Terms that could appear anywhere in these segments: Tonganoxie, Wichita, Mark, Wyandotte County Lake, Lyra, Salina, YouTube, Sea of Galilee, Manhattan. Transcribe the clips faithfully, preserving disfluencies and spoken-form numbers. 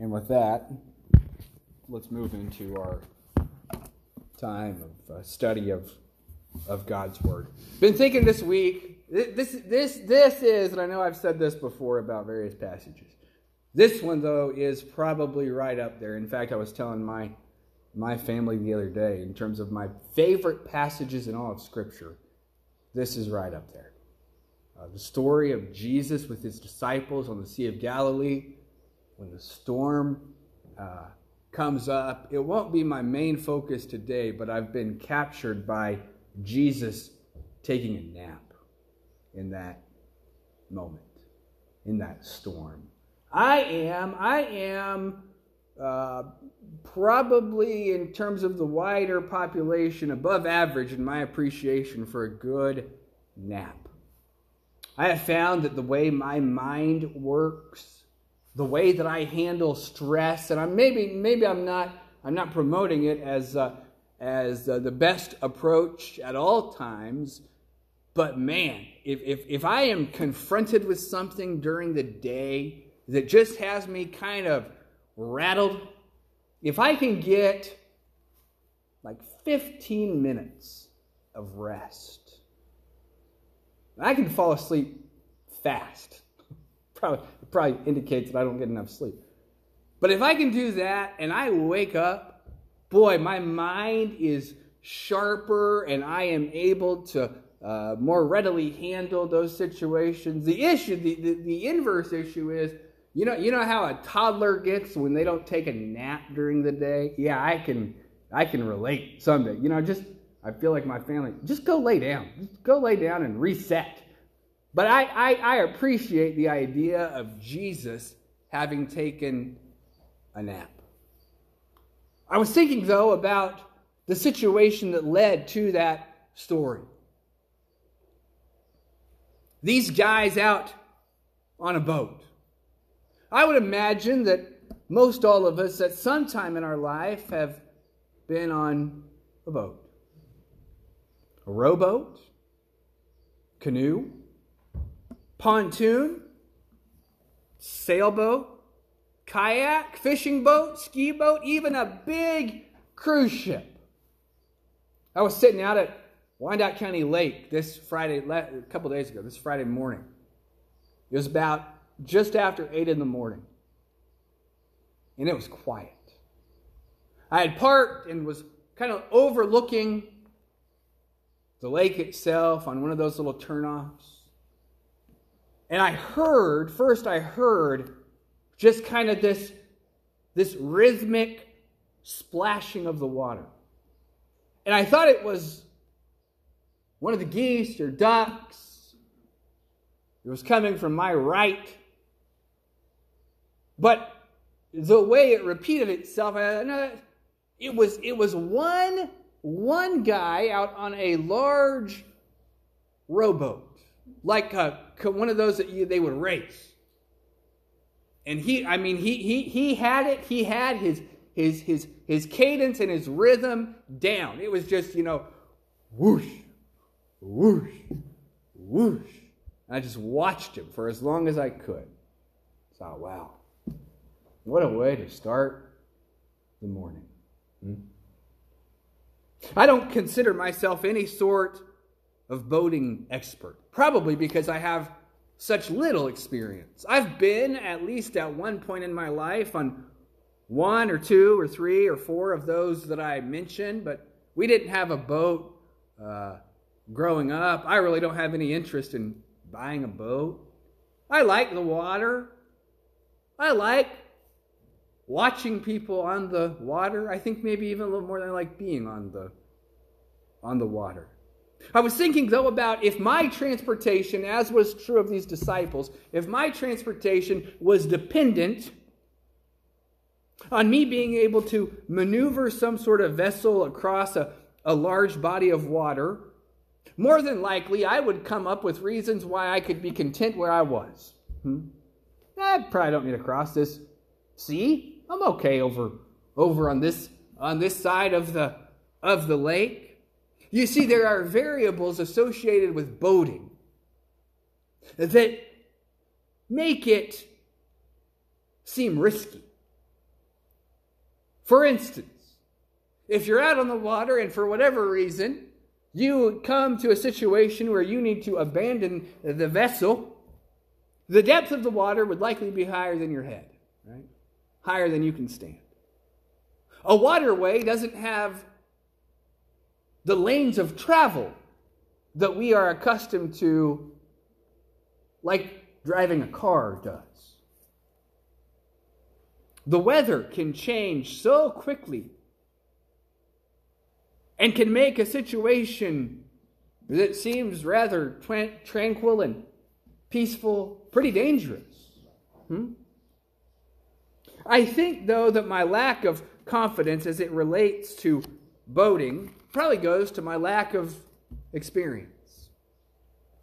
And with that, let's move into our time of uh, study of of God's Word. Been thinking this week, this, this, this is, and I know I've said this before about various passages. This one, though, is probably right up there. In fact, I was telling my my family the other day, in terms of my favorite passages in all of Scripture, this is right up there. Uh, the story of Jesus with his disciples on the Sea of Galilee, when the storm uh, comes up. It won't be my main focus today, but I've been captured by Jesus taking a nap in that moment, in that storm. I am, I am uh, probably, in terms of the wider population, above average in my appreciation for a good nap. I have found that the way my mind works, the way that I handle stress, and I'm maybe maybe I'm not I'm not promoting it as uh, as uh, the best approach at all times, but man, if, if if I am confronted with something during the day that just has me kind of rattled, if I can get like fifteen minutes of rest, I can fall asleep fast. Probably, it probably indicates that I don't get enough sleep. But if I can do that and I wake up, boy, my mind is sharper and I am able to uh, more readily handle those situations. The issue, the, the, the inverse issue is, you know, you know how a toddler gets when they don't take a nap during the day? Yeah, I can I can relate someday. You know, just I feel like my family, just go lay down. Just go lay down and reset. But I, I, I appreciate the idea of Jesus having taken a nap. I was thinking, though, about the situation that led to that story. These guys out on a boat. I would imagine that most all of us at some time in our life have been on a boat. A rowboat, canoe, pontoon, sailboat, kayak, fishing boat, ski boat, even a big cruise ship. I was sitting out at Wyandotte County Lake this Friday, a couple days ago, this Friday morning. It was about just after eight in the morning. And it was quiet. I had parked and was kind of overlooking the lake itself on one of those little turnoffs. And I heard, first I heard just kind of this, this rhythmic splashing of the water. And I thought it was one of the geese or ducks. It was coming from my right. But the way it repeated itself, it was, it was one, one guy out on a large rowboat. Like a, one of those that you, they would race, and he, I mean, he he he had it. He had his his his his cadence and his rhythm down. It was just, you know, whoosh, whoosh, whoosh. And I just watched him for as long as I could. I thought, wow, what a way to start the morning. Hmm? I don't consider myself any sort of boating expert, probably because I have such little experience. I've been, at least at one point in my life, on one or two or three or four of those that I mentioned, but we didn't have a boat uh, growing up. I really don't have any interest in buying a boat. I like the water. I like watching people on the water. I think maybe even a little more than I like being on the on the water. I was thinking, though, about if my transportation, as was true of these disciples, if my transportation was dependent on me being able to maneuver some sort of vessel across a, a large body of water, more than likely I would come up with reasons why I could be content where I was. Hmm? I probably don't need to cross this sea. I'm okay over, over on this on this side of the of the lake. You see, there are variables associated with boating that make it seem risky, For instance, if you're out on the water and for whatever reason, you come to a situation where you need to abandon the vessel, the depth of the water would likely be higher than your head, right? Higher than you can stand. A waterway doesn't have the lanes of travel that we are accustomed to, like driving a car does. The weather can change so quickly and can make a situation that seems rather tra- tranquil and peaceful pretty dangerous. Hmm? I think, though, that my lack of confidence as it relates to boating probably goes to my lack of experience.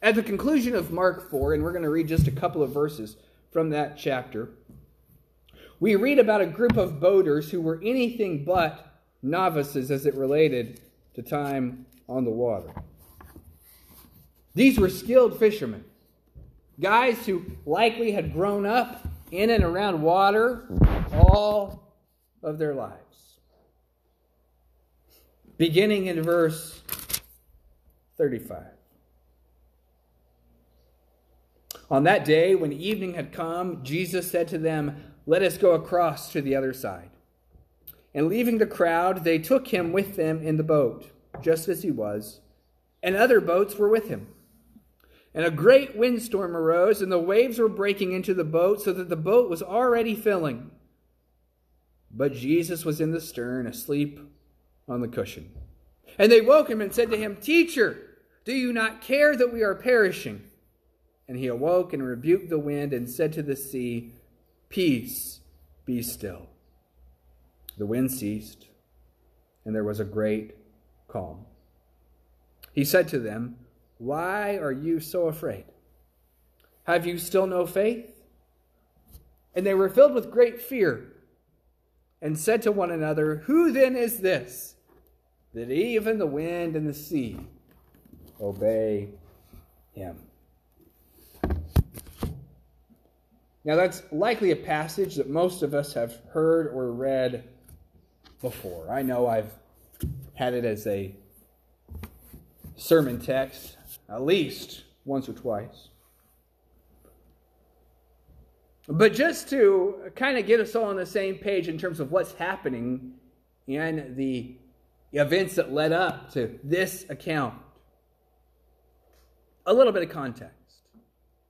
At the conclusion of Mark four, and we're going to read just a couple of verses from that chapter, we read about a group of boaters who were anything but novices as it related to time on the water. These were skilled fishermen, guys who likely had grown up in and around water all of their lives. Beginning in verse thirty-five. On that day, when evening had come, Jesus said to them, "Let us go across to the other side." And leaving the crowd, they took him with them in the boat, just as he was, and other boats were with him. And a great windstorm arose, and the waves were breaking into the boat, so that the boat was already filling. But Jesus was in the stern, asleep on the cushion. And they woke him and said to him, "Teacher, do you not care that we are perishing?" And he awoke and rebuked the wind and said to the sea, "Peace, be still." The wind ceased, and there was a great calm. He said to them, "Why are you so afraid? Have you still no faith?" And they were filled with great fear and said to one another, "Who then is this, that even the wind and the sea obey him?" Now, that's likely a passage that most of us have heard or read before. I know I've had it as a sermon text at least once or twice. But just to kind of get us all on the same page in terms of what's happening and the events that led up to this account, a little bit of context.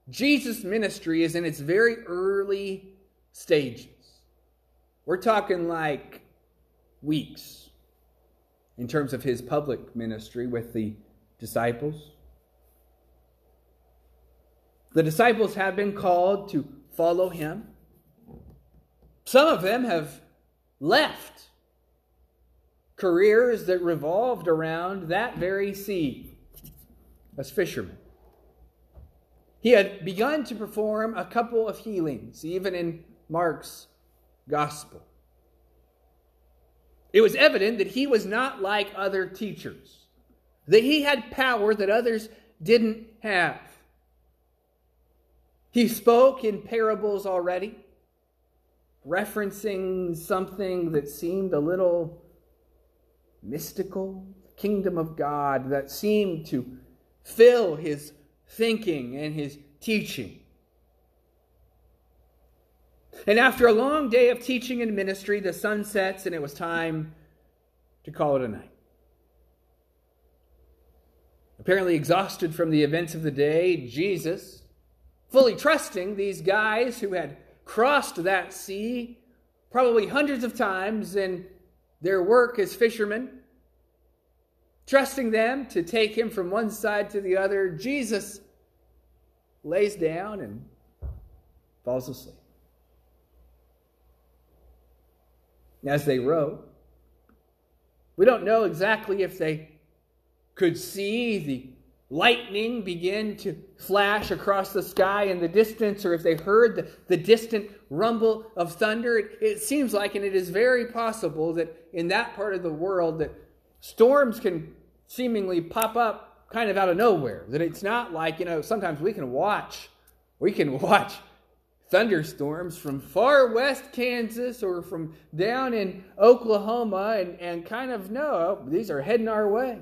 Jesus' ministry is in its very early stages. We're talking like weeks in terms of his public ministry with the disciples. The disciples have been called to follow him. Some of them have left careers that revolved around that very sea as fishermen. He had begun to perform a couple of healings, even in Mark's gospel. It was evident that he was not like other teachers, that he had power that others didn't have. He spoke in parables already, referencing something that seemed a little mystical, the kingdom of God, that seemed to fill his thinking and his teaching. And after a long day of teaching and ministry, the sun sets and it was time to call it a night. Apparently exhausted from the events of the day, Jesus, fully trusting these guys who had crossed that sea probably hundreds of times in their work as fishermen, trusting them to take him from one side to the other, Jesus lays down and falls asleep. As they row, we don't know exactly if they could see the lightning begin to flash across the sky in the distance, or if they heard the, the distant rumble of thunder. It, it seems like, and it is very possible, that in that part of the world that storms can seemingly pop up kind of out of nowhere. That it's not like, you know, sometimes we can watch, we can watch thunderstorms from far west Kansas or from down in Oklahoma and, and kind of know these are heading our way.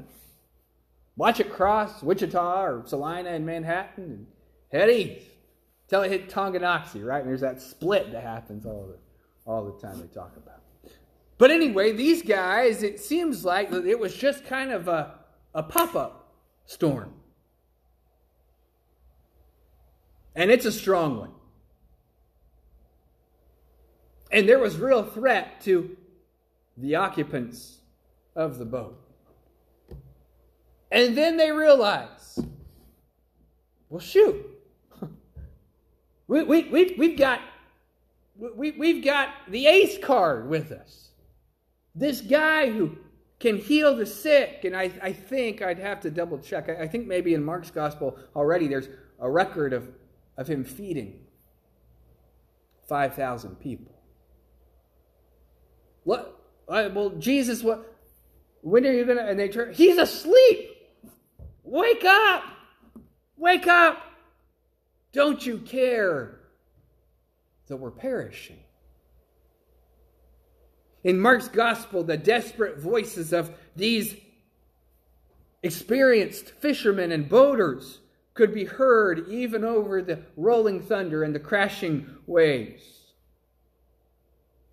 Watch it cross Wichita or Salina and Manhattan and head east until it hit Tonganoxie, right? And there's that split that happens all the, all the time they talk about. But anyway, these guys, it seems like it was just kind of a, a pop-up storm. And it's a strong one. And there was real threat to the occupants of the boat. And then they realize, well, shoot, we, we, we, we've got, we, we've got the ace card with us. This guy who can heal the sick. And I, I think I'd have to double check. I, I think maybe in Mark's gospel already there's a record of, of him feeding five thousand people. What? Uh, well, Jesus, what? When are you going to? And they turn, he's asleep. Wake up. Wake up. Don't you care that we're perishing? In Mark's gospel, the desperate voices of these experienced fishermen and boaters could be heard even over the rolling thunder and the crashing waves.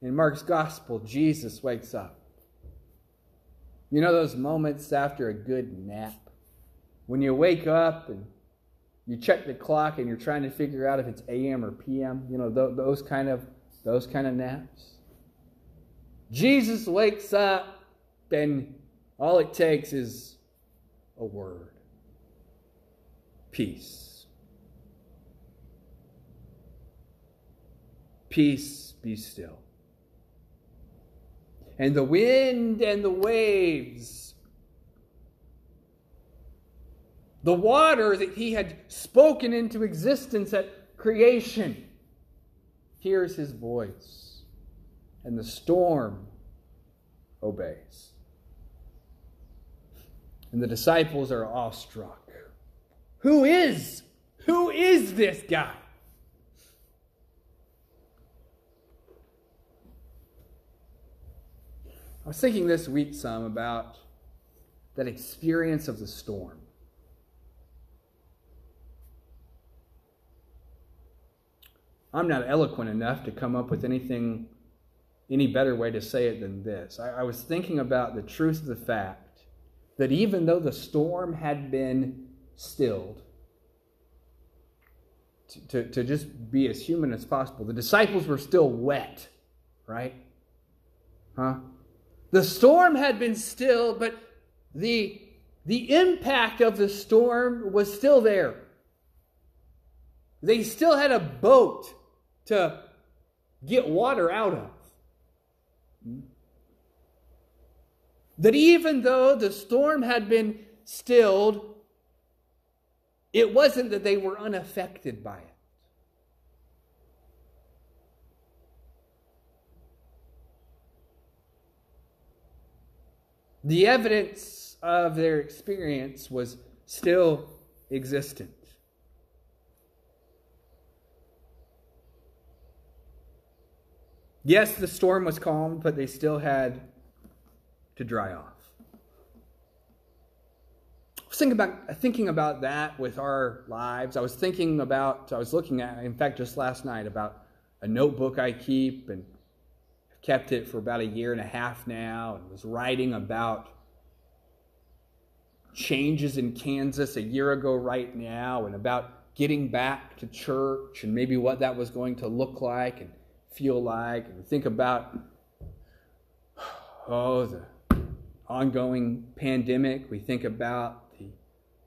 In Mark's gospel, Jesus wakes up. You know those moments after a good nap? When you wake up and you check the clock and you're trying to figure out if it's A M or P M, you know, those kind of, those kind of naps. Jesus wakes up and all it takes is a word. Peace. Peace be still. And the wind and the waves, the water that he had spoken into existence at creation, hears his voice, and the storm obeys. And the disciples are awestruck. Who is, who is this guy? I was thinking this week some about that experience of the storm. I'm not eloquent enough to come up with anything, any better way to say it than this. I, I was thinking about the truth of the fact that even though the storm had been stilled, to, to, to just be as human as possible, the disciples were still wet, right? Huh? The storm had been still, but the, the impact of the storm was still there. They still had a boat to get water out of. That even though the storm had been stilled, it wasn't that they were unaffected by it. The evidence of their experience was still existent. Yes, the storm was calmed, but they still had to dry off. I was thinking about, thinking about that with our lives. I was thinking about, I was looking at, in fact, just last night, about a notebook I keep and kept it for about a year and a half now, and was writing about changes in Kansas a year ago right now, and about getting back to church and maybe what that was going to look like and feel like, and think about, oh, the ongoing pandemic. We think about the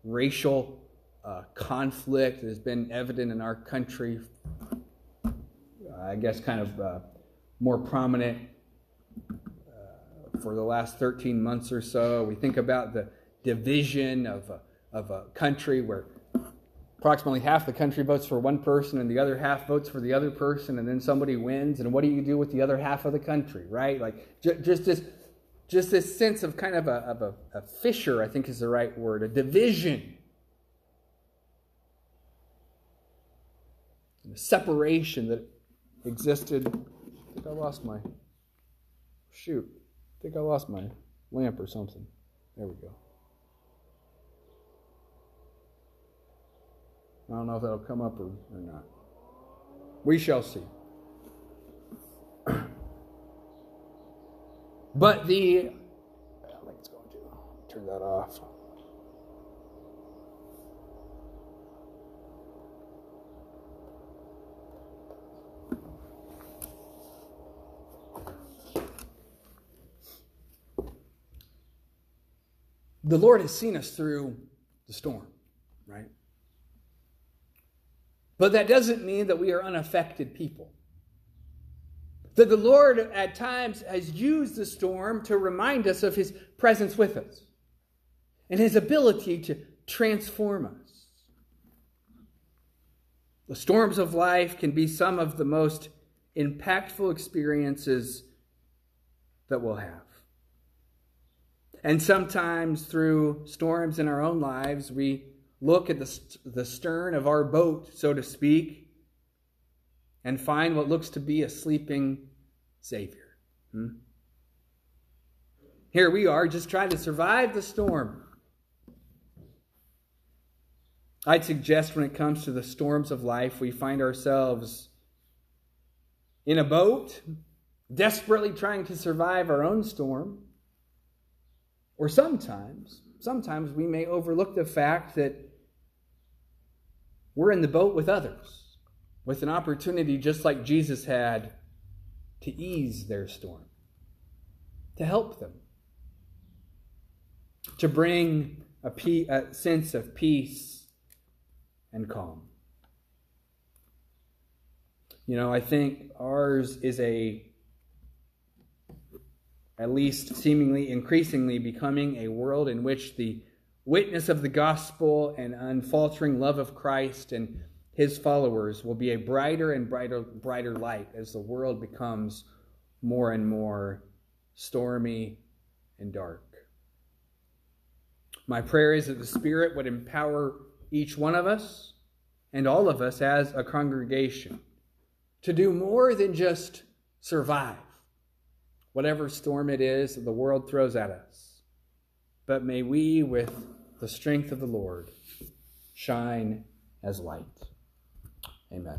racial uh, conflict that has been evident in our country, I guess kind of uh, more prominent uh, for the last thirteen months or so. We think about the division of a, of a country where approximately half the country votes for one person and the other half votes for the other person, and then somebody wins, and what do you do with the other half of the country, right? Like j- just this just this sense of kind of a, of a, a fissure, I think is the right word, a division. and the separation that existed. I think I lost my, shoot, I think I lost my lamp or something. There we go. I don't know if that'll come up or, or not. We shall see. But the, I don't think it's going to. Turn that off. The Lord has seen us through the storm, right? But that doesn't mean that we are unaffected people. That the Lord at times has used the storm to remind us of his presence with us and his ability to transform us. The storms of life can be some of the most impactful experiences that we'll have. And sometimes through storms in our own lives, we look at the, the stern of our boat, so to speak, and find what looks to be a sleeping Savior. Hmm? Here we are, just trying to survive the storm. I'd suggest when it comes to the storms of life, we find ourselves in a boat, desperately trying to survive our own storm. Or sometimes, sometimes we may overlook the fact that we're in the boat with others, with an opportunity just like Jesus had to ease their storm, to help them, to bring a, pe- a sense of peace and calm. You know, I think ours is a, at least seemingly increasingly becoming a world in which the witness of the gospel and unfaltering love of Christ and his followers will be a brighter and brighter, brighter light as the world becomes more and more stormy and dark. My prayer is that the Spirit would empower each one of us and all of us as a congregation to do more than just survive whatever storm it is that the world throws at us. But may we, with the strength of the Lord, shine as light. Amen.